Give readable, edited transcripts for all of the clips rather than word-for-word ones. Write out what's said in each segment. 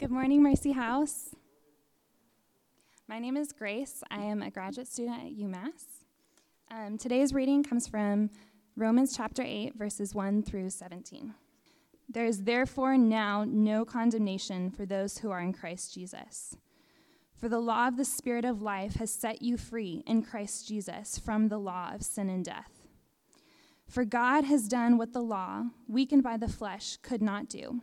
Good morning, Mercy House. My name is Grace. I am a graduate student at UMass. Today's reading comes from Romans chapter 8, verses 1 through 17. There is therefore now no condemnation for those who are in Christ Jesus. For the law of the Spirit of life has set you free in Christ Jesus from the law of sin and death. For God has done what the law, weakened by the flesh, could not do.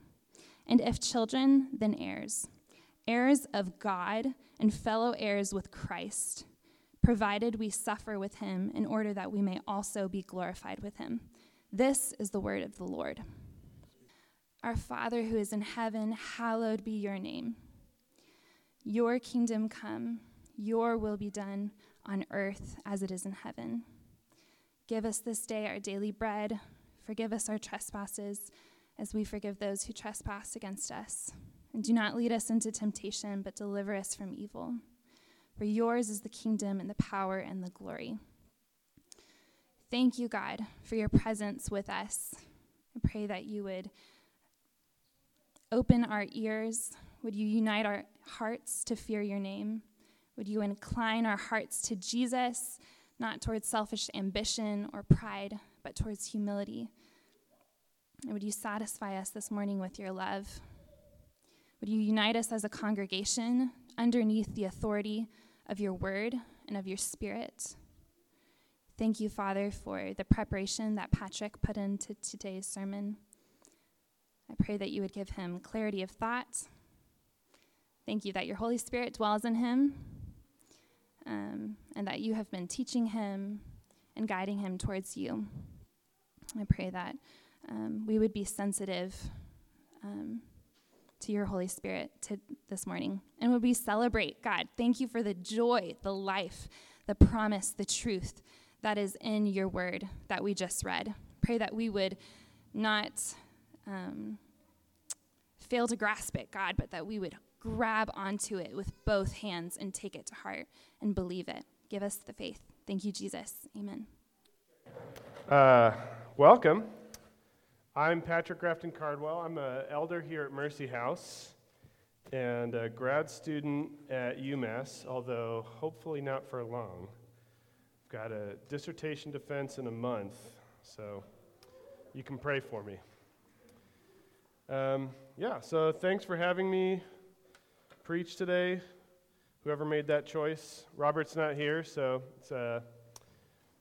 And if children, then heirs, heirs of God and fellow heirs with Christ, provided we suffer with him in order that we may also be glorified with him. This is the word of the Lord. Our Father who is in heaven, hallowed be your name. Your kingdom come, your will be done on earth as it is in heaven. Give us this day our daily bread. Forgive us our trespasses, as we forgive those who trespass against us. And do not lead us into temptation, but deliver us from evil. For yours is the kingdom and the power and the glory. Thank you, God, for your presence with us. I pray that you would open our ears. Would you unite our hearts to fear your name? Would you incline our hearts to Jesus, not towards selfish ambition or pride, but towards humility? And would you satisfy us this morning with your love? Would you unite us as a congregation underneath the authority of your word and of your Spirit? Thank you, Father, for the preparation that Patrick put into today's sermon. I pray that you would give him clarity of thought. Thank you that your Holy Spirit dwells in him, and that you have been teaching him and guiding him towards you. I pray that we would be sensitive to your Holy Spirit this morning. And would we celebrate, God, thank you for the joy, the life, the promise, the truth that is in your word that we just read. Pray that we would not fail to grasp it, God, but that we would grab onto it with both hands and take it to heart and believe it. Give us the faith. Thank you, Jesus. Amen. Welcome. I'm Patrick Grafton-Cardwell. I'm an elder here at Mercy House and a grad student at UMass, although hopefully not for long. I've got a dissertation defense in a month, so you can pray for me. So thanks for having me preach today, whoever made that choice. Robert's not here, so it's,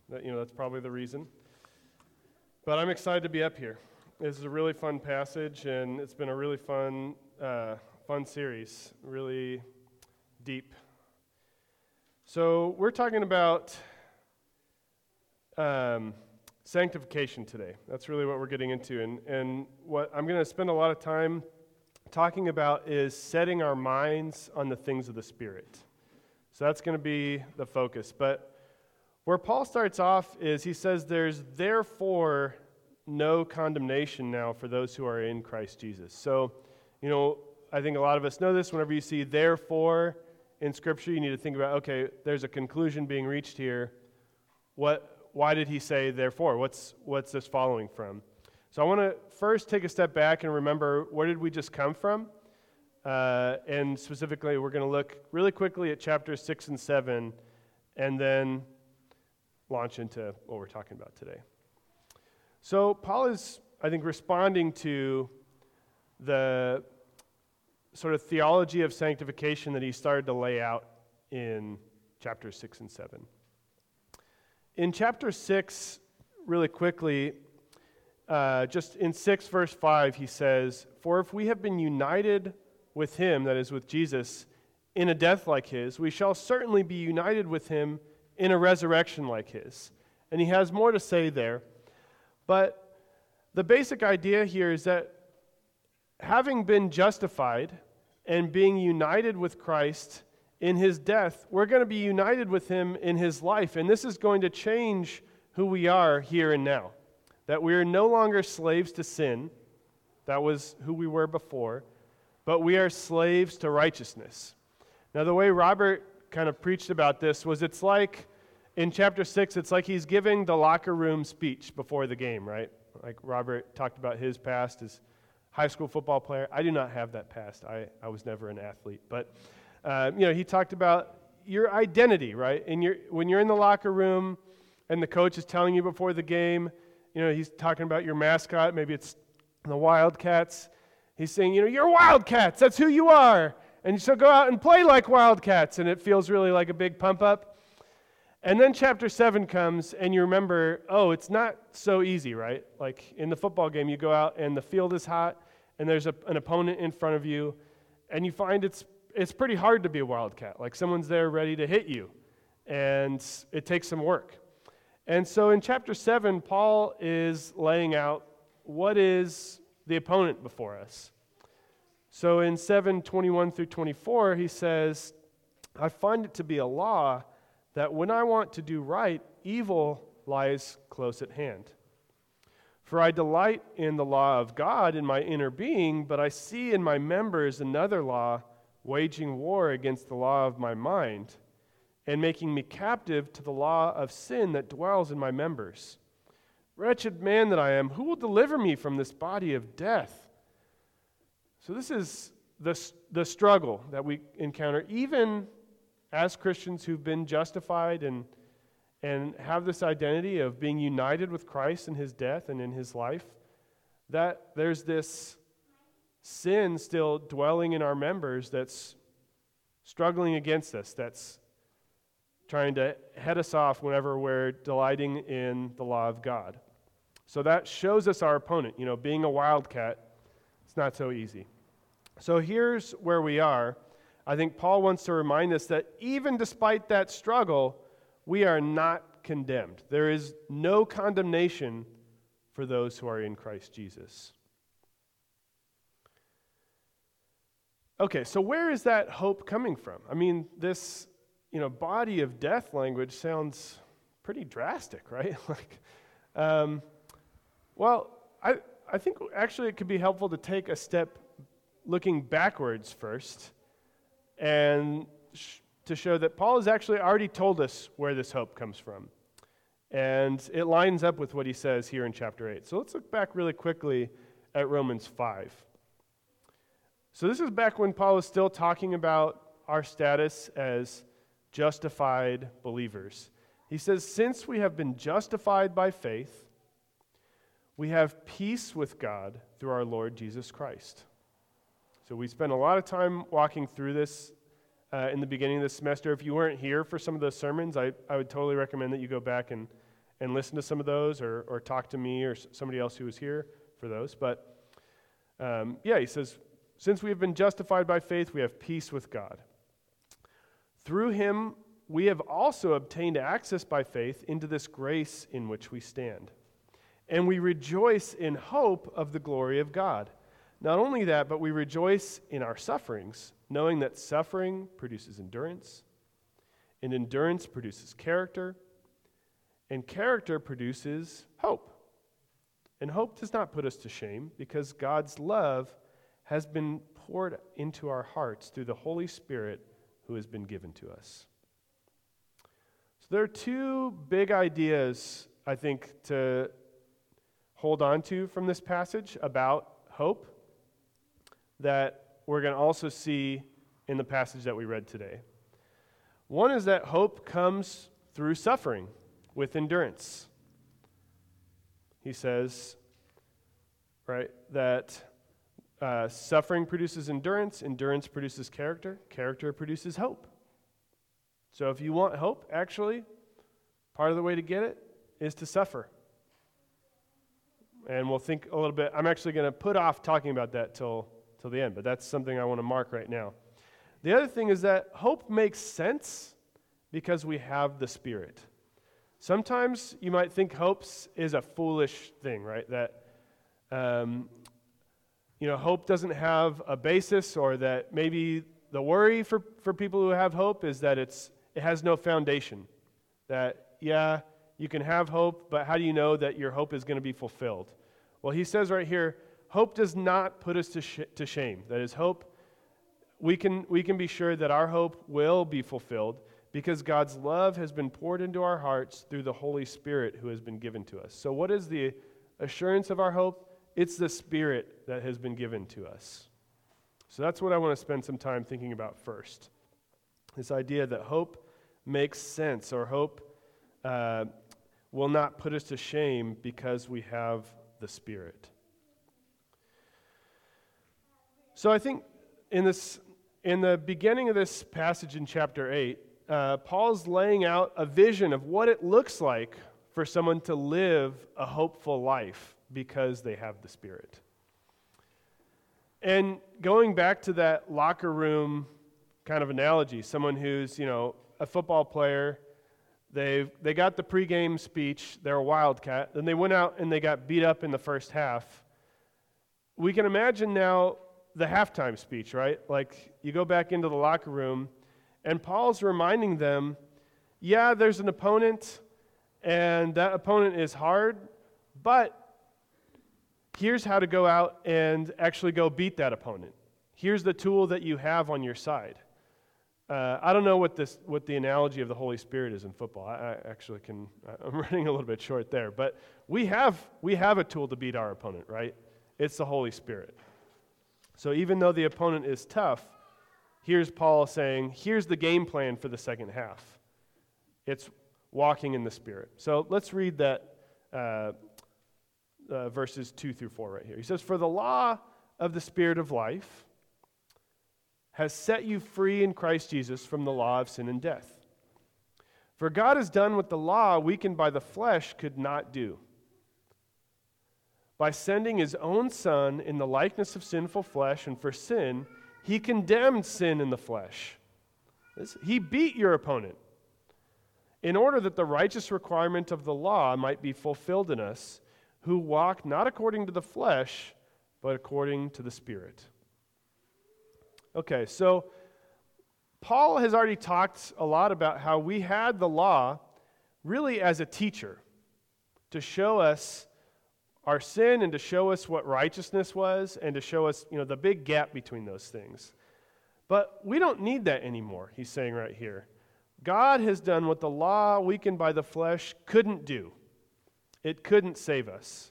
that's probably the reason. But I'm excited to be up here. This is a really fun passage, and it's been a really fun series, really deep. So we're talking about sanctification today. That's really what we're getting into. And what I'm going to spend a lot of time talking about is setting our minds on the things of the Spirit. So that's going to be the focus. But where Paul starts off is he says there's therefore no condemnation now for those who are in Christ Jesus. So, you know, I think a lot of us know this. Whenever you see therefore in Scripture, you need to think about, okay, there's a conclusion being reached here. Why did he say therefore? What's this following from? So I want to first take a step back and remember, where did we just come from? And specifically, we're going to look really quickly at chapters 6 and 7 and then launch into what we're talking about today. So Paul is, I think, responding to the sort of theology of sanctification that he started to lay out in chapters 6 and 7. In chapter 6, really quickly, just in 6 verse 5, he says, "For if we have been united with him," that is with Jesus, "in a death like his, we shall certainly be united with him in a resurrection like his." And he has more to say there. But the basic idea here is that having been justified and being united with Christ in his death, we're going to be united with him in his life. And this is going to change who we are here and now. That we are no longer slaves to sin. That was who we were before. But we are slaves to righteousness. Now, the way Robert kind of preached about this was, it's like in chapter 6, it's like he's giving the locker room speech before the game, right? Like Robert talked about his past as high school football player. I do not have that past. I was never an athlete. But, you know, he talked about your identity, right? And when you're in the locker room and the coach is telling you before the game, you know, he's talking about your mascot. Maybe it's the Wildcats. He's saying, you know, you're Wildcats. That's who you are. And so go out and play like Wildcats. And it feels really like a big pump up. And then chapter 7 comes, and you remember, oh, it's not so easy, right? Like in the football game, you go out, and the field is hot, and there's an opponent in front of you, and you find it's pretty hard to be a Wildcat. Like someone's there ready to hit you, and it takes some work. And so in chapter 7, Paul is laying out what is the opponent before us. So in 7:21 through 24, he says, "I find it to be a law that when I want to do right, evil lies close at hand. For I delight in the law of God in my inner being, but I see in my members another law, waging war against the law of my mind, and making me captive to the law of sin that dwells in my members. Wretched man that I am, who will deliver me from this body of death?" So this is the struggle that we encounter, even as Christians who've been justified and have this identity of being united with Christ in his death and in his life, that there's this sin still dwelling in our members that's struggling against us, that's trying to head us off whenever we're delighting in the law of God. So that shows us our opponent. You know, being a Wildcat, it's not so easy. So here's where we are. I think Paul wants to remind us that even despite that struggle, we are not condemned. There is no condemnation for those who are in Christ Jesus. Okay, so where is that hope coming from? I mean, this, you know, body of death language sounds pretty drastic, right? Like, well, I think actually it could be helpful to take a step looking backwards first, and to show that Paul has actually already told us where this hope comes from. And it lines up with what he says here in chapter 8. So let's look back really quickly at Romans 5. So this is back when Paul is still talking about our status as justified believers. He says, "Since we have been justified by faith, we have peace with God through our Lord Jesus Christ." So we spent a lot of time walking through this in the beginning of this semester. If you weren't here for some of those sermons, I would totally recommend that you go back and listen to some of those, or talk to me or somebody else who was here for those. But he says, "Since we have been justified by faith, we have peace with God. Through him, we have also obtained access by faith into this grace in which we stand. And we rejoice in hope of the glory of God. Not only that, but we rejoice in our sufferings, knowing that suffering produces endurance, and endurance produces character, and character produces hope. And hope does not put us to shame, because God's love has been poured into our hearts through the Holy Spirit who has been given to us. So there are two big ideas, I think, to hold on to from this passage about hope that we're going to also see in the passage that we read today. One is that hope comes through suffering with endurance. He says, right, that suffering produces endurance, endurance produces character, character produces hope. So if you want hope, actually, part of the way to get it is to suffer. And we'll think a little bit, I'm actually going to put off talking about that till the end, but that's something I want to mark right now. The other thing is that hope makes sense because we have the Spirit. Sometimes you might think hope is a foolish thing, right? That, hope doesn't have a basis, or that maybe the worry for people who have hope is that it has no foundation. That, yeah, you can have hope, but how do you know that your hope is going to be fulfilled? Well, he says right here, hope does not put us to shame. That is, hope, we can be sure that our hope will be fulfilled because God's love has been poured into our hearts through the Holy Spirit who has been given to us. So what is the assurance of our hope? It's the Spirit that has been given to us. So that's what I want to spend some time thinking about first. This idea that hope makes sense, or hope will not put us to shame because we have the Spirit. So I think in the beginning of this passage in chapter 8, Paul's laying out a vision of what it looks like for someone to live a hopeful life because they have the Spirit. And going back to that locker room kind of analogy, someone who's, a football player, They got the pregame speech, they're a Wildcat, then they went out and they got beat up in the first half. We can imagine now the halftime speech, right? Like, you go back into the locker room, and Paul's reminding them, yeah, there's an opponent, and that opponent is hard, but here's how to go out and actually go beat that opponent. Here's the tool that you have on your side. I don't know what the analogy of the Holy Spirit is in football. I'm running a little bit short there, but we have a tool to beat our opponent, right? It's the Holy Spirit. So even though the opponent is tough, here's Paul saying, here's the game plan for the second half. It's walking in the Spirit. So let's read that verses 2-4 right here. He says, "For the law of the Spirit of life has set you free in Christ Jesus from the law of sin and death. For God has done what the law, weakened by the flesh, could not do. By sending his own Son in the likeness of sinful flesh, and for sin, he condemned sin in the flesh." He beat your opponent in order that the righteous requirement of the law might be fulfilled in us, who walk not according to the flesh, but according to the Spirit. Okay, so Paul has already talked a lot about how we had the law really as a teacher to show us our sin and to show us what righteousness was and to show us, the big gap between those things. But we don't need that anymore, he's saying right here. God has done what the law, weakened by the flesh, couldn't do. It couldn't save us.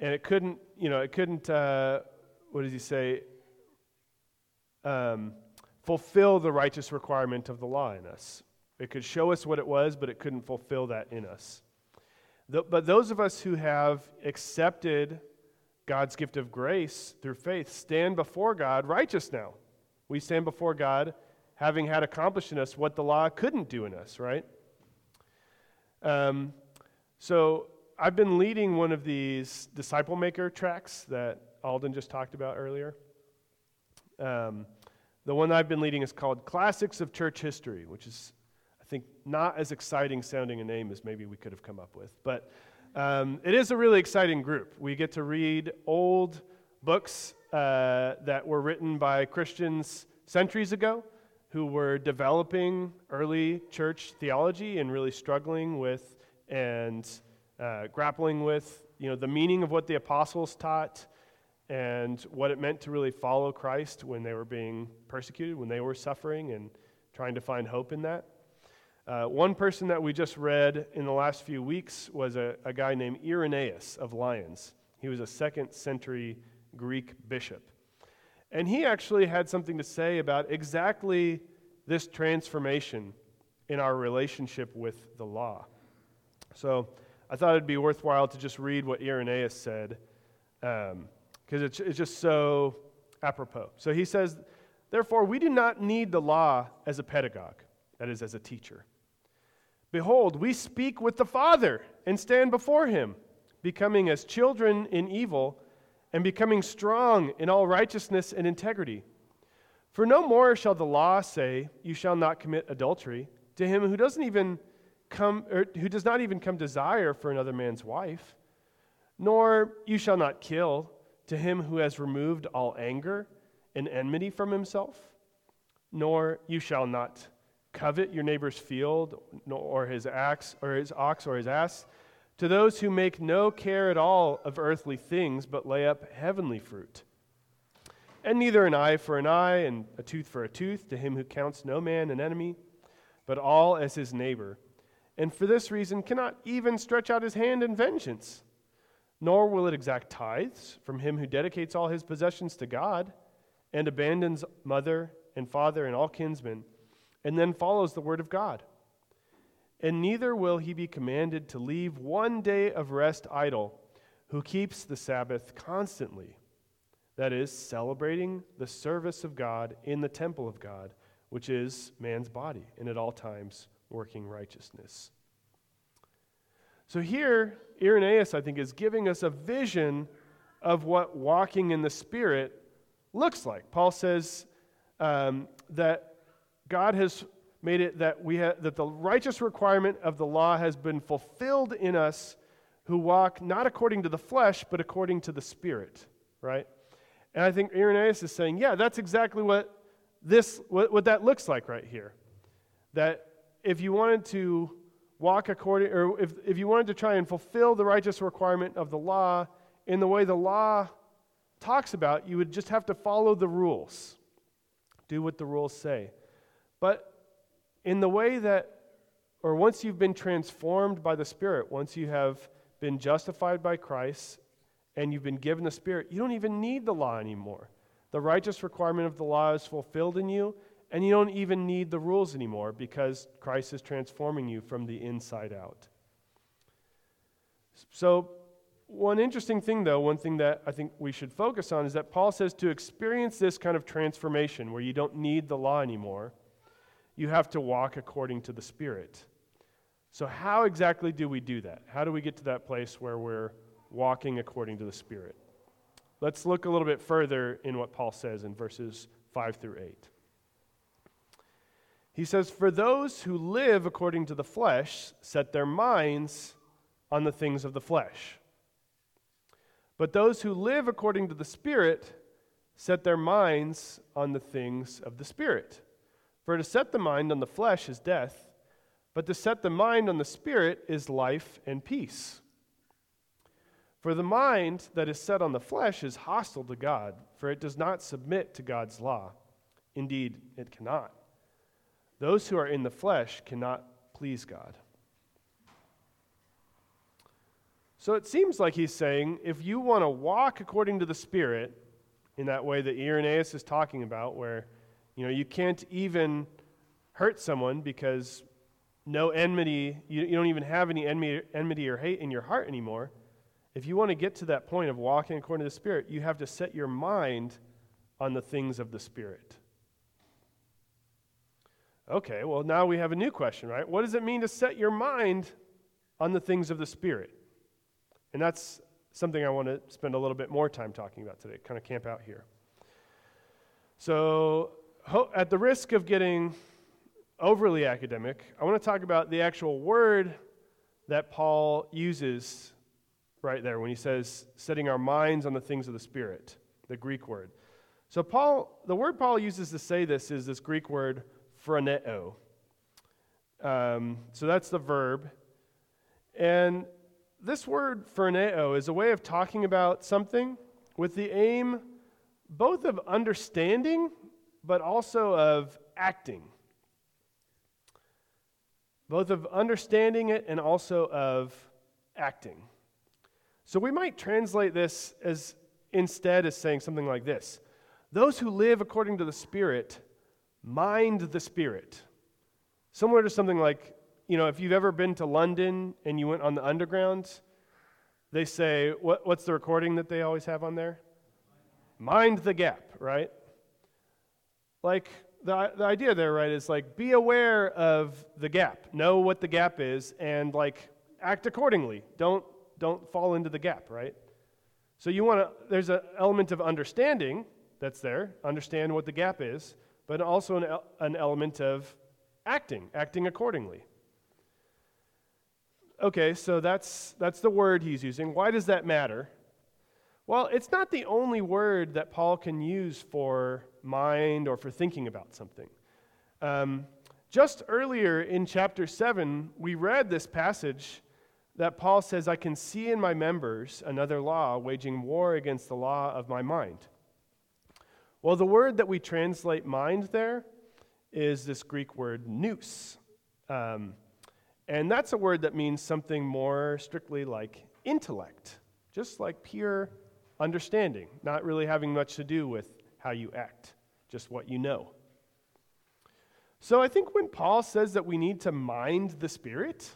And it couldn't, what does he say? Fulfill the righteous requirement of the law in us. It could show us what it was, but it couldn't fulfill that in us. But those of us who have accepted God's gift of grace through faith stand before God righteous now. We stand before God having had accomplished in us what the law couldn't do in us, right? So I've been leading one of these disciple maker tracks that Alden just talked about earlier. The one I've been leading is called Classics of Church History, which is, I think, not as exciting sounding a name as maybe we could have come up with. But it is a really exciting group. We get to read old books that were written by Christians centuries ago who were developing early church theology and really struggling with and grappling with, the meaning of what the apostles taught and what it meant to really follow Christ when they were being persecuted, when they were suffering, and trying to find hope in that. One person that we just read in the last few weeks was a guy named Irenaeus of Lyons. He was a 2nd century Greek bishop. And he actually had something to say about exactly this transformation in our relationship with the law. So I thought it'd be worthwhile to just read what Irenaeus said, because it's just so apropos. So he says, "Therefore, we do not need the law as a pedagogue, that is, as a teacher. Behold, we speak with the Father and stand before him, becoming as children in evil and becoming strong in all righteousness and integrity. For no more shall the law say, 'You shall not commit adultery,' to him who doesn't even come, or who does not even come desire for another man's wife, nor 'You shall not kill,' to him who has removed all anger and enmity from himself, nor 'You shall not covet your neighbor's field, or his ox, or his ass,' to those who make no care at all of earthly things, but lay up heavenly fruit. And neither an eye for an eye, and a tooth for a tooth, to him who counts no man an enemy, but all as his neighbor, and for this reason cannot even stretch out his hand in vengeance. Nor will it exact tithes from him who dedicates all his possessions to God, and abandons mother and father and all kinsmen, and then follows the word of God. And neither will he be commanded to leave one day of rest idle, who keeps the Sabbath constantly, that is, celebrating the service of God in the temple of God, which is man's body, and at all times working righteousness." So here, Irenaeus, I think, is giving us a vision of what walking in the Spirit looks like. Paul says that God has made it that that the righteous requirement of the law has been fulfilled in us who walk not according to the flesh, but according to the Spirit, right? And I think Irenaeus is saying, yeah, that's exactly what that looks like right here. That if you wanted to walk according, or if you wanted to try and fulfill the righteous requirement of the law in the way the law talks about, you would just have to follow the rules. Do what the rules say. But in the way that, or once you've been transformed by the Spirit, once you have been justified by Christ and you've been given the Spirit, you don't even need the law anymore. The righteous requirement of the law is fulfilled in you, and you don't even need the rules anymore because Christ is transforming you from the inside out. So one interesting thing, though, one thing that I think we should focus on is that Paul says to experience this kind of transformation where you don't need the law anymore, you have to walk according to the Spirit. So how exactly do we do that? How do we get to that place where we're walking according to the Spirit? Let's look a little bit further in what Paul says in verses 5 through 8. He says, "For those who live according to the flesh set their minds on the things of the flesh. But those who live according to the Spirit set their minds on the things of the Spirit. For to set the mind on the flesh is death, but to set the mind on the Spirit is life and peace. For the mind that is set on the flesh is hostile to God, for it does not submit to God's law. Indeed, it cannot. Those who are in the flesh cannot please God." So it seems like he's saying, if you want to walk according to the Spirit, in that way that Irenaeus is talking about, where you can't even hurt someone because no enmity, you don't even have any enmity or hate in your heart anymore. If you want to get to that point of walking according to the Spirit, you have to set your mind on the things of the Spirit. Okay, well, now we have a new question, right? What does it mean to set your mind on the things of the Spirit? And that's something I want to spend a little bit more time talking about today, kind of camp out here. So at the risk of getting overly academic, I want to talk about the actual word that Paul uses right there when he says, setting our minds on the things of the Spirit, the Greek word. So the word Paul uses to say this is this Greek word, phroneo. So that's the verb. And this word, phroneo, is a way of talking about something with the aim both of understanding, but also of acting. Both of understanding it and also of acting. So we might translate this as instead as saying something like this. Those who live according to the Spirit, mind the Spirit. Similar to something like, you know, if you've ever been to London and you went on the Underground, they say, what's the recording that they always have on there? Mind the gap, right? Like, the idea there, right, is like, be aware of the gap. Know what the gap is and, like, act accordingly. Don't fall into the gap, right? So you want to, there's an element of understanding that's there, understand what the gap is, but also an element of acting accordingly. Okay, so that's the word he's using. Why does that matter? Well, it's not the only word that Paul can use for mind or for thinking about something. Just earlier in chapter 7, we read this passage that Paul says, I can see in my members another law waging war against the law of my mind. Well, the word that we translate mind there is this Greek word nous. And that's a word that means something more strictly like intellect, just like pure understanding, not really having much to do with how you act, just what you know. So I think when Paul says that we need to mind the Spirit,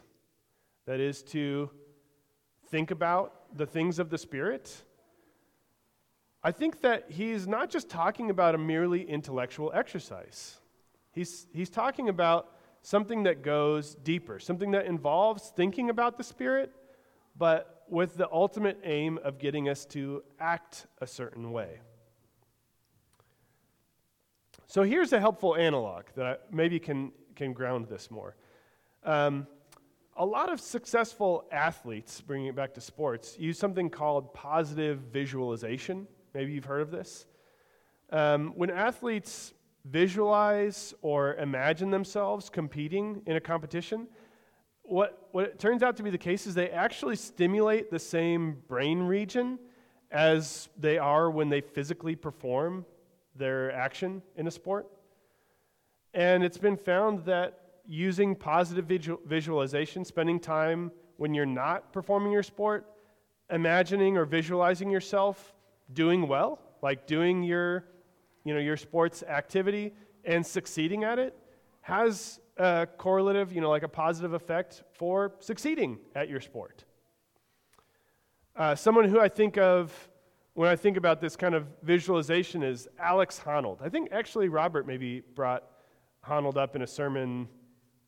that is to think about the things of the Spirit, I think that he's not just talking about a merely intellectual exercise. He's talking about something that goes deeper, something that involves thinking about the Spirit, but with the ultimate aim of getting us to act a certain way. So here's a helpful analog that I maybe can ground this more. A lot of successful athletes, bringing it back to sports, use something called positive visualization. Maybe you've heard of this. When athletes visualize or imagine themselves competing in a competition, what it turns out to be the case is they actually stimulate the same brain region as they are when they physically perform their action in a sport. And it's been found that using positive visualization, spending time when you're not performing your sport, imagining or visualizing yourself doing well, like doing your sports activity and succeeding at it, has a correlative, like a positive effect for succeeding at your sport. Someone who I think of when I think about this kind of visualization is Alex Honnold. I think actually Robert maybe brought Honnold up in a sermon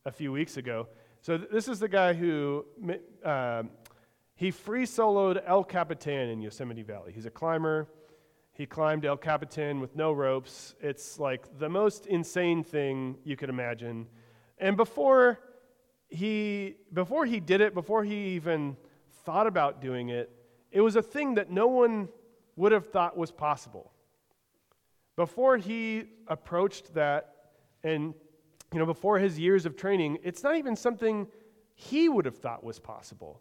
a few weeks ago. So this is the guy who, he free soloed El Capitan in Yosemite Valley. He's a climber. He climbed El Capitan with no ropes. It's like the most insane thing you could imagine. And before he did it, before he even thought about doing it, it was a thing that no one would have thought was possible. Before he approached that, and before his years of training, it's not even something he would have thought was possible.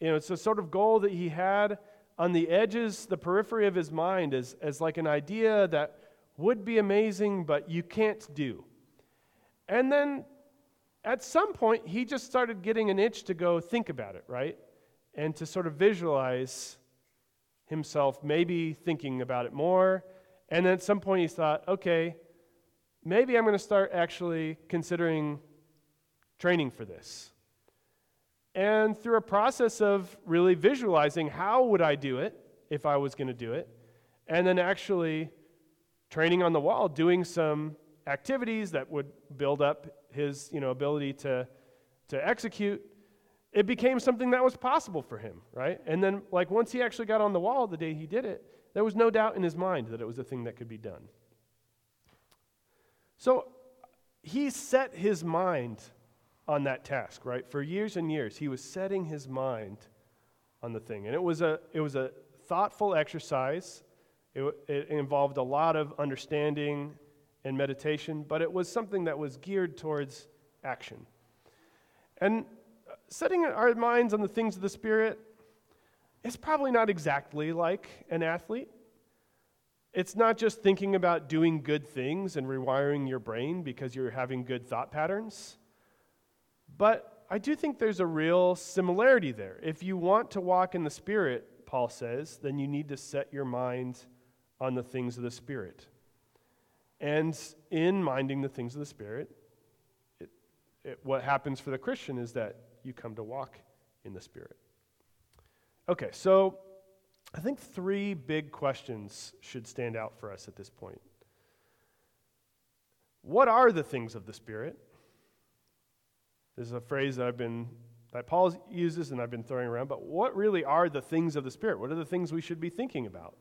It's a sort of goal that he had on the edges, the periphery of his mind as like an idea that would be amazing, but you can't do. And then at some point, he just started getting an itch to go think about it, right? And to sort of visualize himself maybe thinking about it more. And then at some point, he thought, okay, maybe I'm going to start actually considering training for this. And through a process of really visualizing how would I do it if I was going to do it, and then actually training on the wall, doing some activities that would build up his ability to execute, it became something that was possible for him, right? And then once he actually got on the wall the day he did it, there was no doubt in his mind that it was a thing that could be done. So he set his mind on that task, right? For years and years, he was setting his mind on the thing. And it was a thoughtful exercise. It involved a lot of understanding and meditation, but it was something that was geared towards action. And setting our minds on the things of the Spirit is probably not exactly like an athlete. It's not just thinking about doing good things and rewiring your brain because you're having good thought patterns. But I do think there's a real similarity there. If you want to walk in the Spirit, Paul says, then you need to set your mind on the things of the Spirit. And in minding the things of the Spirit, what happens for the Christian is that you come to walk in the Spirit. Okay, so I think three big questions should stand out for us at this point. What are the things of the Spirit? This is a phrase that Paul uses and I've been throwing around, but what really are the things of the Spirit? What are the things we should be thinking about?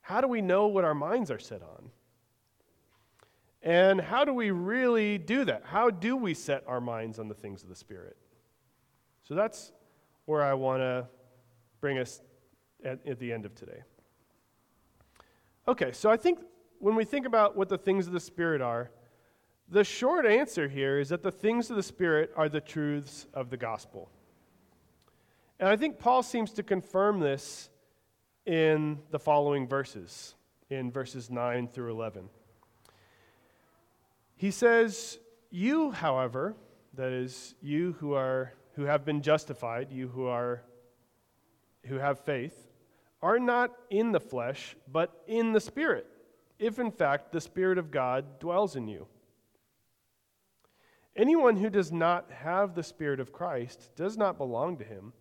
How do we know what our minds are set on? And how do we really do that? How do we set our minds on the things of the Spirit? So that's where I want to bring us at the end of today. Okay, so I think when we think about what the things of the Spirit are, the short answer here is that the things of the Spirit are the truths of the gospel. And I think Paul seems to confirm this in the following verses, in verses 9 through 11. He says, you, however, that is, you who have been justified, you who have faith, are not in the flesh, but in the Spirit, if in fact the Spirit of God dwells in you. Anyone who does not have the Spirit of Christ does not belong to him.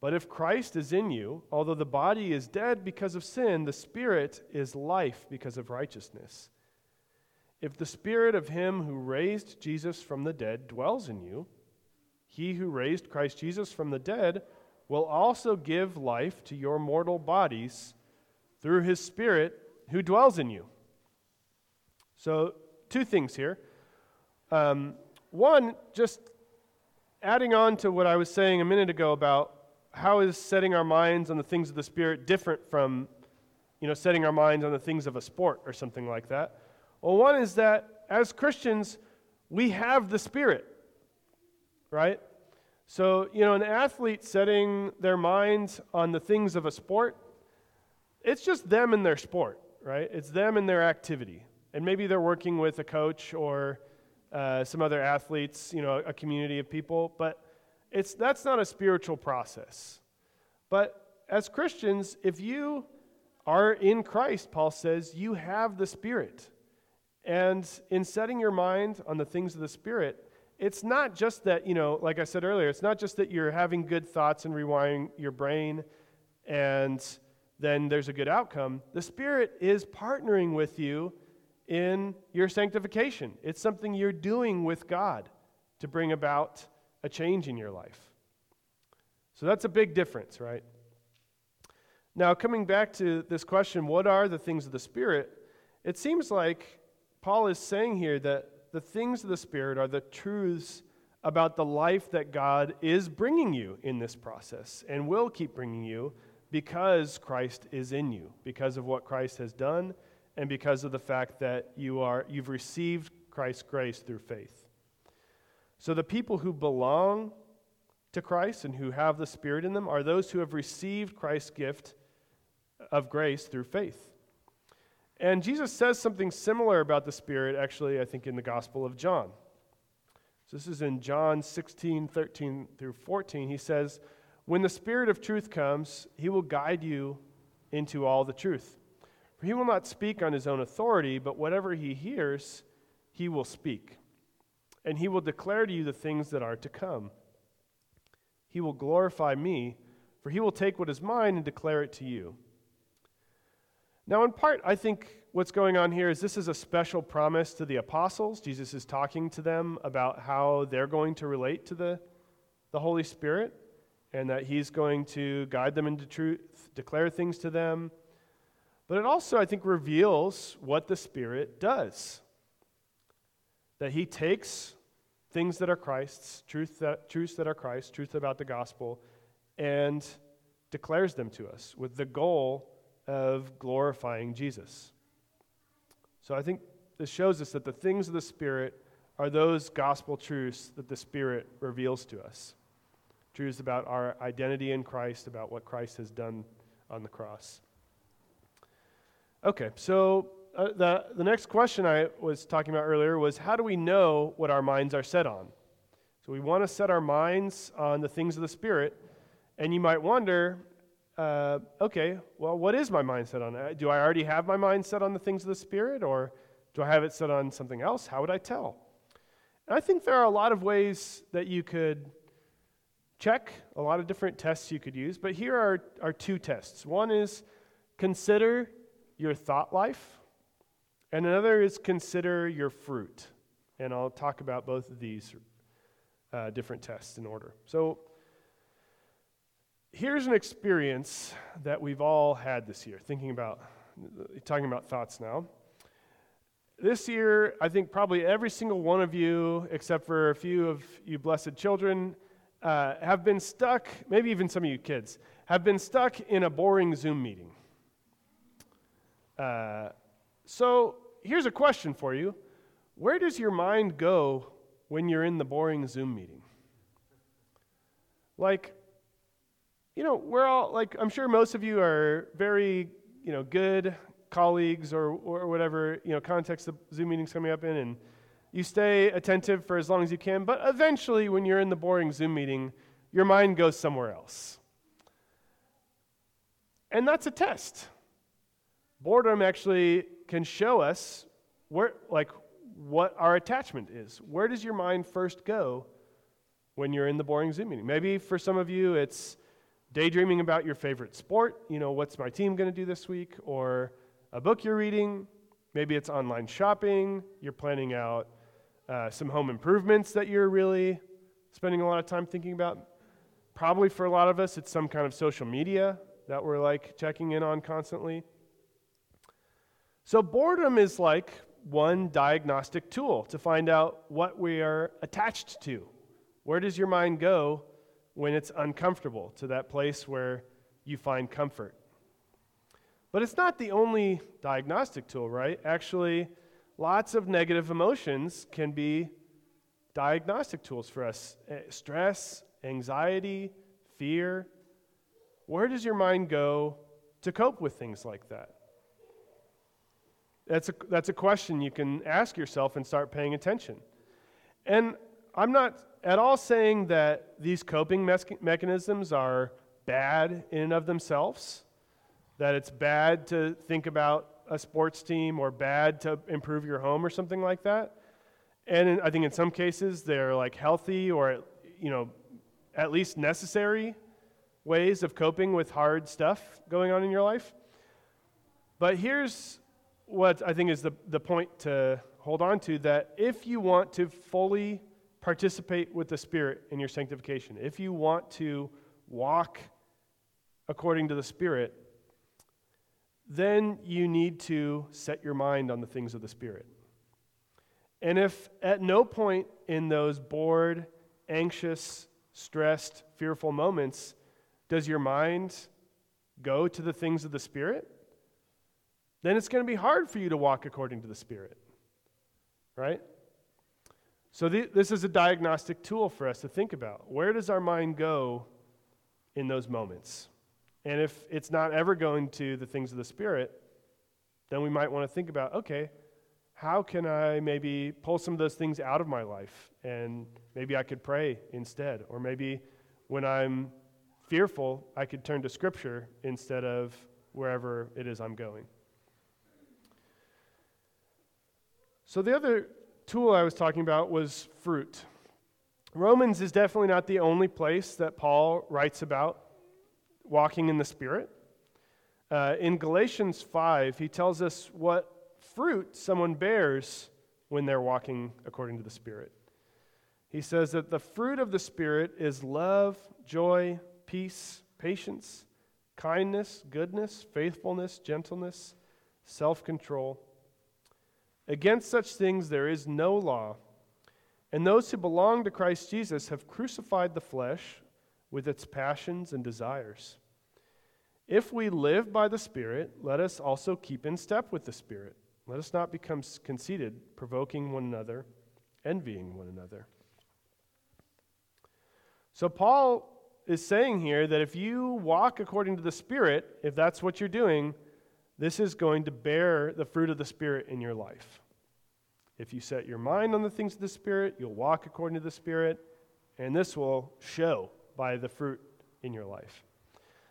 But if Christ is in you, although the body is dead because of sin, the Spirit is life because of righteousness. If the Spirit of him who raised Jesus from the dead dwells in you, he who raised Christ Jesus from the dead will also give life to your mortal bodies through his Spirit who dwells in you. So, two things here. One, just adding on to what I was saying a minute ago about how is setting our minds on the things of the Spirit different from, setting our minds on the things of a sport or something like that. Well, one is that as Christians, we have the Spirit, right? So, an athlete setting their minds on the things of a sport, it's just them and their sport, right? It's them and their activity. And maybe they're working with a coach or some other athletes, a community of people, but that's not a spiritual process. But as Christians, if you are in Christ, Paul says, you have the Spirit. And in setting your mind on the things of the Spirit, it's not just that, like I said earlier, it's not just that you're having good thoughts and rewiring your brain and then there's a good outcome. The Spirit is partnering with you in your sanctification. It's something you're doing with God to bring about a change in your life. So that's a big difference, right? Now, coming back to this question, what are the things of the Spirit? It seems like Paul is saying here that the things of the Spirit are the truths about the life that God is bringing you in this process and will keep bringing you because Christ is in you, because of what Christ has done, and because of the fact that you've received Christ's grace through faith. So the people who belong to Christ and who have the Spirit in them are those who have received Christ's gift of grace through faith. And Jesus says something similar about the Spirit, actually, I think, in the Gospel of John. So this is in John 16, 13 through 14. He says, when the Spirit of truth comes, he will guide you into all the truth. For he will not speak on his own authority, but whatever he hears, he will speak. And he will declare to you the things that are to come. He will glorify me, for he will take what is mine and declare it to you. Now, in part, I think what's going on here is this is a special promise to the apostles. Jesus is talking to them about how they're going to relate to the Holy Spirit and that he's going to guide them into truth, declare things to them. But it also, I think, reveals what the Spirit does. that he takes things that are Christ's, truths that are Christ, truth about the gospel, and declares them to us with the goal of glorifying Jesus. So I think this shows us that the things of the Spirit are those gospel truths that the Spirit reveals to us. Truths about our identity in Christ, about what Christ has done on the cross. Okay, so the next question I was talking about earlier was, how do we know what our minds are set on? So we want to set our minds on the things of the Spirit, and you might wonder, okay, well, what is my mind set on? Do I already have my mind set on the things of the Spirit, or do I have it set on something else? How would I tell? And I think there are a lot of ways that you could check, a lot of different tests you could use, but here are two tests. One is consider your thought life, and another is consider your fruit. And I'll talk about both of these different tests in order. So here's an experience that we've all had this year, talking about thoughts now. This year, I think probably every single one of you, except for a few of you blessed children, have been stuck, maybe even some of you kids, have been stuck in a boring Zoom meeting. So here's a question for you. Where does your mind go when you're in the boring Zoom meeting? Like, you know, we're all, like, I'm sure most of you are very, you know, good colleagues or whatever, you know, context the Zoom meeting's coming up in, and you stay attentive for as long as you can, but eventually when you're in the boring Zoom meeting, your mind goes somewhere else. And that's a test. Boredom actually can show us where, like, what our attachment is. Where does your mind first go when you're in the boring Zoom meeting? Maybe for some of you it's daydreaming about your favorite sport, you know, what's my team going to do this week, or a book you're reading. Maybe it's online shopping. You're planning out some home improvements that you're really spending a lot of time thinking about. Probably for a lot of us, it's some kind of social media that we're, like, checking in on constantly. So boredom is like one diagnostic tool to find out what we are attached to. Where does your mind go when it's uncomfortable, to that place where you find comfort? But it's not the only diagnostic tool, right? Actually, lots of negative emotions can be diagnostic tools for us. Stress, anxiety, fear. Where does your mind go to cope with things like that? That's a question you can ask yourself and start paying attention. And I'm not at all saying that these coping mechanisms are bad in and of themselves, that it's bad to think about a sports team or bad to improve your home or something like that. And I think in some cases they're, like, healthy or, you know, at least necessary ways of coping with hard stuff going on in your life. But here's what I think is the point to hold on to, that if you want to fully participate with the Spirit in your sanctification, if you want to walk according to the Spirit, then you need to set your mind on the things of the Spirit. And if at no point in those bored, anxious, stressed, fearful moments does your mind go to the things of the Spirit, then it's going to be hard for you to walk according to the Spirit, right? So this is a diagnostic tool for us to think about. Where does our mind go in those moments? And if it's not ever going to the things of the Spirit, then we might want to think about, okay, how can I maybe pull some of those things out of my life? And maybe I could pray instead. Or maybe when I'm fearful, I could turn to Scripture instead of wherever it is I'm going. So the other tool I was talking about was fruit. Romans is definitely not the only place that Paul writes about walking in the Spirit. In Galatians 5, he tells us what fruit someone bears when they're walking according to the Spirit. He says that the fruit of the Spirit is love, joy, peace, patience, kindness, goodness, faithfulness, gentleness, self-control. Against such things there is no law. And those who belong to Christ Jesus have crucified the flesh with its passions and desires. If we live by the Spirit, let us also keep in step with the Spirit. Let us not become conceited, provoking one another, envying one another. So Paul is saying here that if you walk according to the Spirit, if that's what you're doing, this is going to bear the fruit of the Spirit in your life. If you set your mind on the things of the Spirit, you'll walk according to the Spirit, and this will show by the fruit in your life.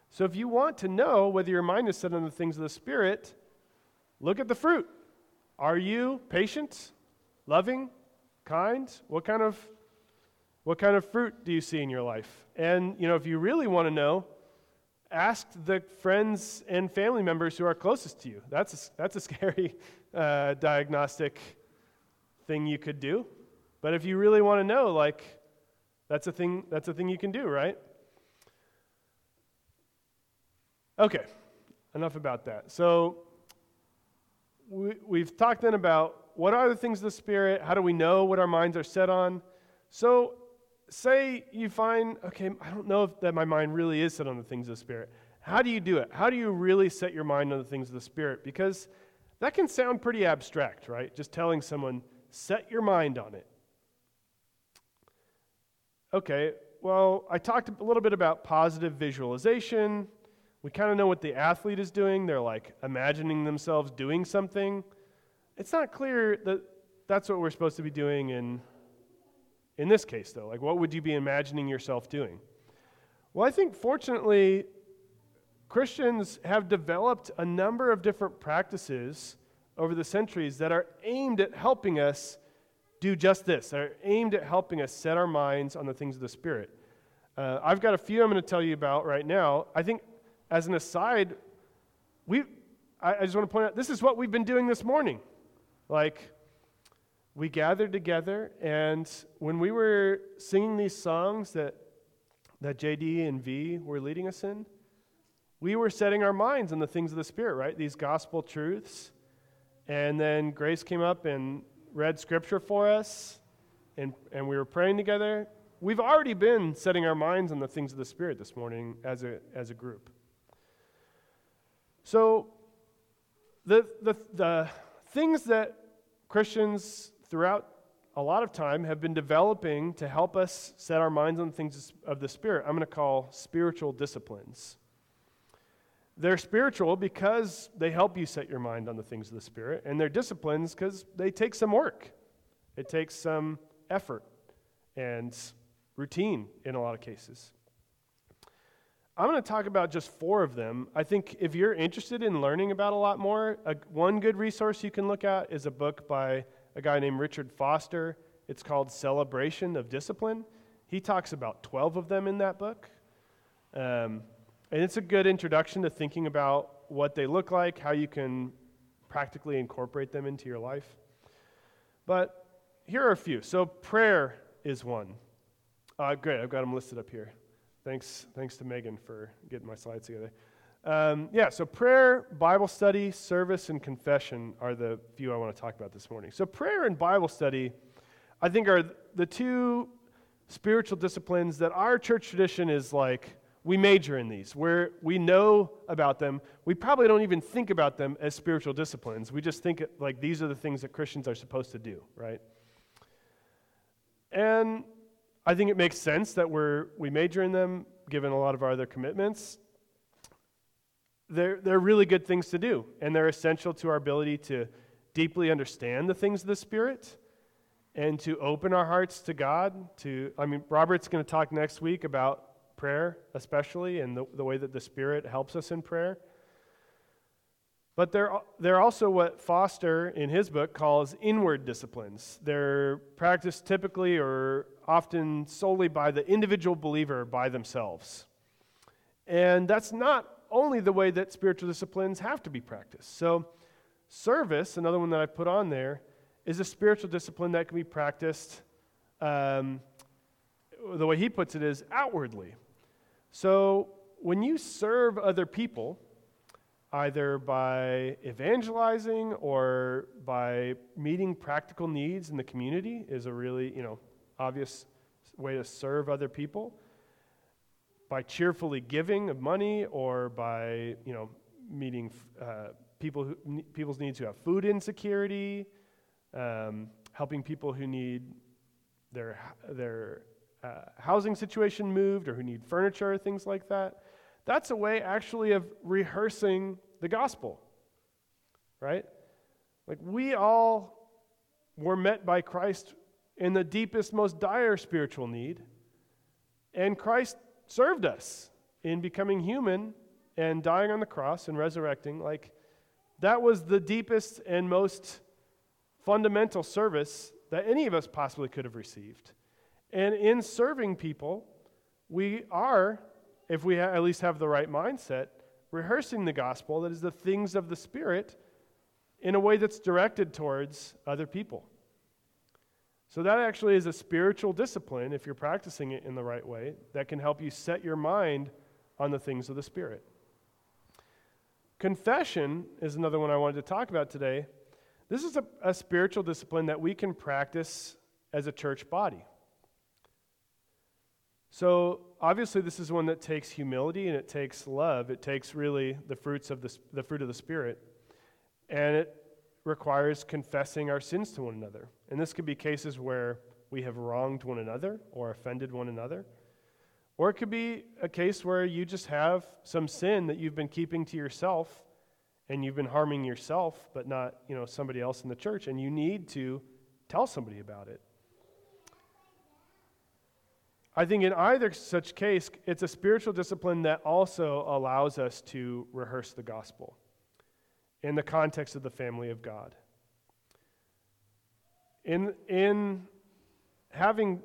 So if you want to know whether your mind is set on the things of the Spirit, look at the fruit. Are you patient, loving, kind? What kind of fruit do you see in your life? And, you know, if you really want to know, ask the friends and family members who are closest to you. That's a scary diagnostic thing you could do. But if you really want to know, like, that's a thing you can do, right? Okay, enough about that. So we've talked then about what are the things of the Spirit, how do we know what our minds are set on? So say you find, okay, I don't know if that my mind really is set on the things of the Spirit. How do you do it? How do you really set your mind on the things of the Spirit? Because that can sound pretty abstract, right? Just telling someone, set your mind on it. Okay, well, I talked a little bit about positive visualization. We kind of know what the athlete is doing. They're like imagining themselves doing something. It's not clear that that's what we're supposed to be doing in this case, though. Like, what would you be imagining yourself doing? Well, I think, fortunately, Christians have developed a number of different practices over the centuries that are aimed at helping us do just this. They're aimed at helping us set our minds on the things of the Spirit. I've got a few I'm going to tell you about right now. I think, as an aside, I just want to point out, this is what we've been doing this morning. Like, we gathered together, and when we were singing these songs that JD and V were leading us in, we were setting our minds on the things of the Spirit, right? These gospel truths. And then Grace came up and read scripture for us, and we were praying together. We've already been setting our minds on the things of the Spirit this morning as a group. So the things that Christians throughout a lot of time have been developing to help us set our minds on the things of the Spirit, I'm going to call spiritual disciplines. They're spiritual because they help you set your mind on the things of the Spirit, and they're disciplines because they take some work. It takes some effort and routine in a lot of cases. I'm going to talk about just four of them. I think if you're interested in learning about a lot more, one good resource you can look at is a book by a guy named Richard Foster. It's called Celebration of Discipline. He talks about 12 of them in that book. And it's a good introduction to thinking about what they look like, how you can practically incorporate them into your life. But here are a few. So prayer is one. Great, I've got them listed up here. Thanks to Megan for getting my slides together. So prayer, Bible study, service, and confession are the few I want to talk about this morning. So prayer and Bible study, I think, are the two spiritual disciplines that our church tradition is like, we major in these. We know about them. We probably don't even think about them as spiritual disciplines. We just think like these are the things that Christians are supposed to do, right? And I think it makes sense that we major in them, given a lot of our other commitments. They're really good things to do, and they're essential to our ability to deeply understand the things of the Spirit and to open our hearts to God. Robert's going to talk next week about prayer especially, and the way that the Spirit helps us in prayer. But they're also what Foster in his book calls inward disciplines. They're practiced typically or often solely by the individual believer by themselves. And that's not only the way that spiritual disciplines have to be practiced. So service, another one that I put on there, is a spiritual discipline that can be practiced, the way he puts it is outwardly. So when you serve other people, either by evangelizing or by meeting practical needs in the community, is a really, obvious way to serve other people, by cheerfully giving of money, or by, you know, meeting people's needs who have food insecurity, helping people who need their housing situation moved, or who need furniture, things like that. That's a way actually of rehearsing the gospel, right? Like, we all were met by Christ in the deepest, most dire spiritual need, and Christ served us in becoming human and dying on the cross and resurrecting. Like, that was the deepest and most fundamental service that any of us possibly could have received. And in serving people, we are, if we at least have the right mindset, rehearsing the gospel, that is, the things of the Spirit, in a way that's directed towards other people. So that actually is a spiritual discipline, if you're practicing it in the right way, that can help you set your mind on the things of the Spirit. Confession is another one I wanted to talk about today. This is a spiritual discipline that we can practice as a church body. So obviously this is one that takes humility, and it takes love. It takes really the fruit of the Spirit, and it requires confessing our sins to one another. And this could be cases where we have wronged one another or offended one another. Or it could be a case where you just have some sin that you've been keeping to yourself, and you've been harming yourself, but not, you know, somebody else in the church, and you need to tell somebody about it. I think in either such case, it's a spiritual discipline that also allows us to rehearse the gospel in the context of the family of God. In having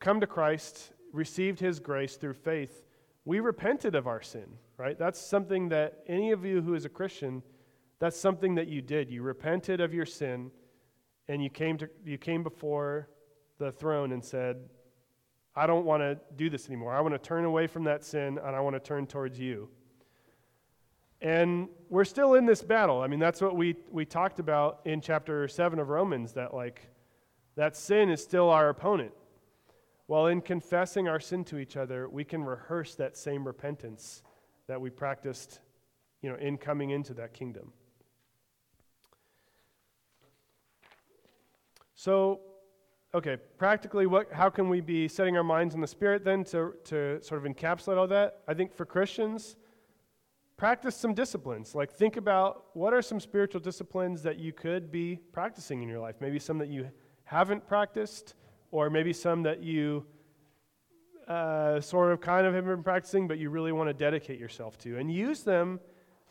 come to Christ, received his grace through faith, we repented of our sin, right? That's something that any of you who is a Christian, that's something that you did. You repented of your sin, and you came before the throne and said, I don't want to do this anymore. I want to turn away from that sin, and I want to turn towards you. And we're still in this battle. I mean, that's what we talked about in chapter 7 of Romans, that sin is still our opponent. Well, in confessing our sin to each other, we can rehearse that same repentance that we practiced, you know, in coming into that kingdom. So, okay, practically, how can we be setting our minds on the Spirit then to sort of encapsulate all that? I think for Christians, practice some disciplines. Like, think about what are some spiritual disciplines that you could be practicing in your life. Maybe some that you haven't practiced, or maybe some that you sort of kind of have been practicing, but you really want to dedicate yourself to. And use them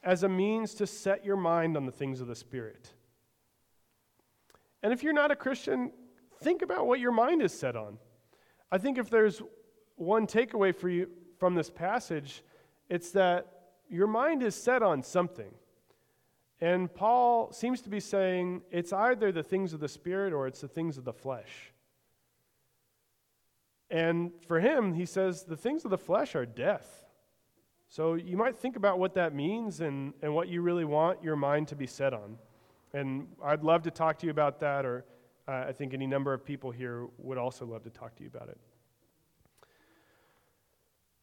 as a means to set your mind on the things of the Spirit. And if you're not a Christian, think about what your mind is set on. I think if there's one takeaway for you from this passage, it's that your mind is set on something. And Paul seems to be saying it's either the things of the Spirit or it's the things of the flesh. And for him, he says, the things of the flesh are death. So you might think about what that means and what you really want your mind to be set on. And I'd love to talk to you about that, or I think any number of people here would also love to talk to you about it.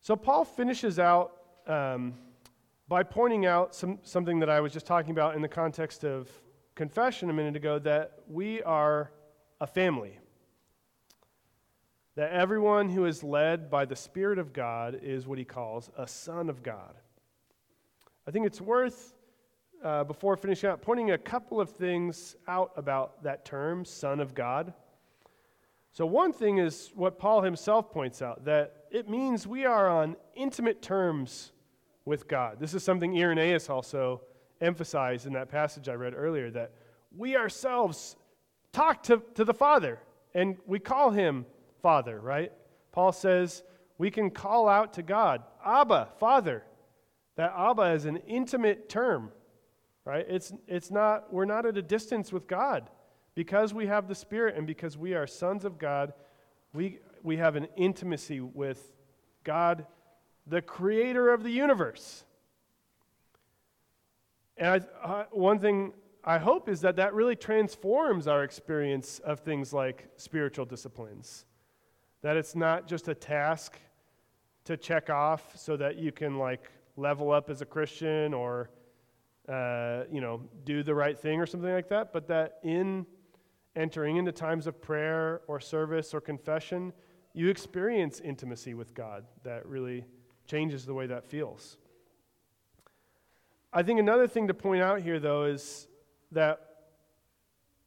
So Paul finishes out by pointing out something that I was just talking about in the context of confession a minute ago, that we are a family. That everyone who is led by the Spirit of God is what he calls a son of God. I think it's worth, before finishing out, pointing a couple of things out about that term, son of God. So one thing is what Paul himself points out, that it means we are on intimate terms with God. This is something Irenaeus also emphasized in that passage I read earlier, that we ourselves talk to the Father, and we call him Father, right? Paul says we can call out to God, Abba, Father. That Abba is an intimate term, right? It's not, we're not at a distance with God. Because we have the Spirit and because we are sons of God, we have an intimacy with God, the creator of the universe. And one thing I hope is that really transforms our experience of things like spiritual disciplines. That it's not just a task to check off so that you can like level up as a Christian or do the right thing or something like that, but that in entering into times of prayer or service or confession, you experience intimacy with God that really changes the way that feels. I think another thing to point out here, though, is that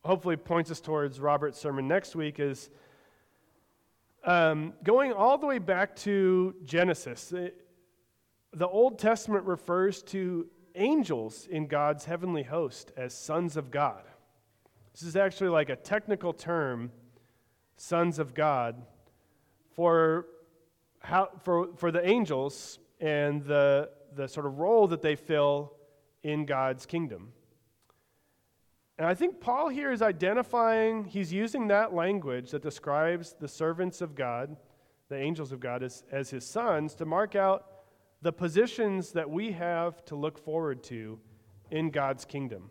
hopefully points us towards Robert's sermon next week is going all the way back to Genesis. The Old Testament refers to angels in God's heavenly host as sons of God. This is actually like a technical term, sons of God, for the angels and the sort of role that they fill in God's kingdom. And I think Paul here is identifying, he's using that language that describes the servants of God, the angels of God, as his sons, to mark out the positions that we have to look forward to in God's kingdom.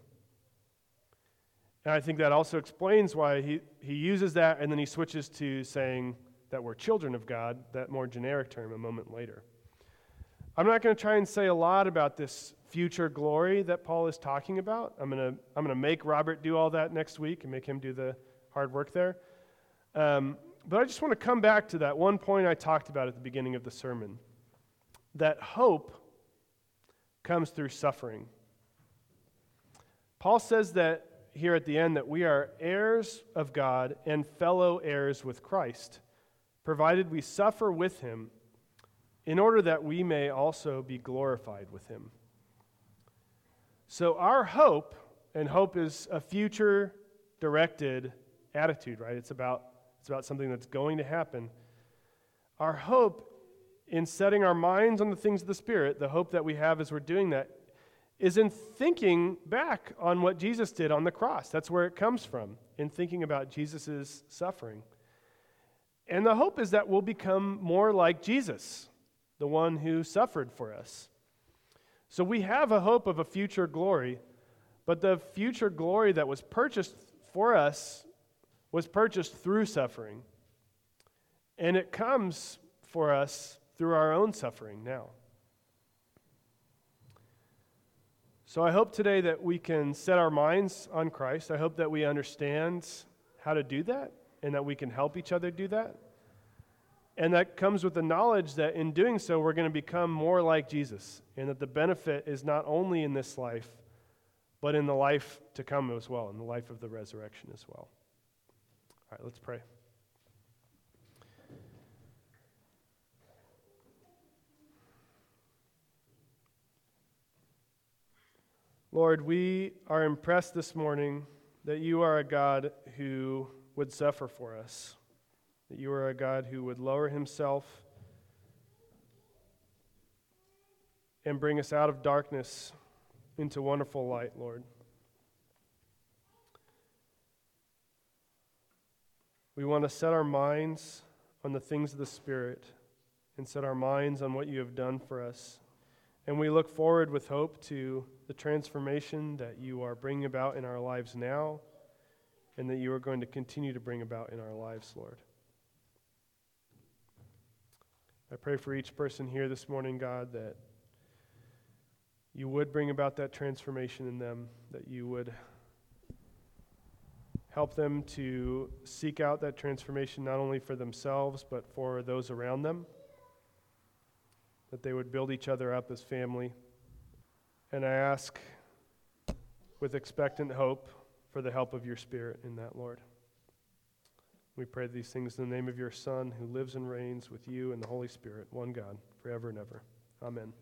And I think that also explains why he uses that, and then he switches to saying that we're children of God, that more generic term, a moment later. I'm not going to try and say a lot about this future glory that Paul is talking about. I'm going to make Robert do all that next week and make him do the hard work there. But I just want to come back to that one point I talked about at the beginning of the sermon, that hope comes through suffering. Paul says that here at the end that we are heirs of God and fellow heirs with Christ, provided we suffer with him, in order that we may also be glorified with him. So our hope, and hope is a future-directed attitude, right? It's about something that's going to happen. Our hope in setting our minds on the things of the Spirit, the hope that we have as we're doing that, is in thinking back on what Jesus did on the cross. That's where it comes from, in thinking about Jesus' suffering. And the hope is that we'll become more like Jesus, the one who suffered for us. So we have a hope of a future glory, but the future glory that was purchased for us was purchased through suffering. And it comes for us through our own suffering now. So I hope today that we can set our minds on Christ. I hope that we understand how to do that, and that we can help each other do that. And that comes with the knowledge that in doing so, we're going to become more like Jesus, and that the benefit is not only in this life, but in the life to come as well, in the life of the resurrection as well. All right, let's pray. Lord, we are impressed this morning that you are a God who would suffer for us, that you are a God who would lower himself and bring us out of darkness into wonderful light, Lord. We want to set our minds on the things of the Spirit and set our minds on what you have done for us. And we look forward with hope to the transformation that you are bringing about in our lives now, and that you are going to continue to bring about in our lives, Lord. I pray for each person here this morning, God, that you would bring about that transformation in them, that you would help them to seek out that transformation not only for themselves, but for those around them, that they would build each other up as family. And I ask with expectant hope for the help of your Spirit in that, Lord. We pray these things in the name of your Son, who lives and reigns with you and the Holy Spirit, one God, forever and ever. Amen.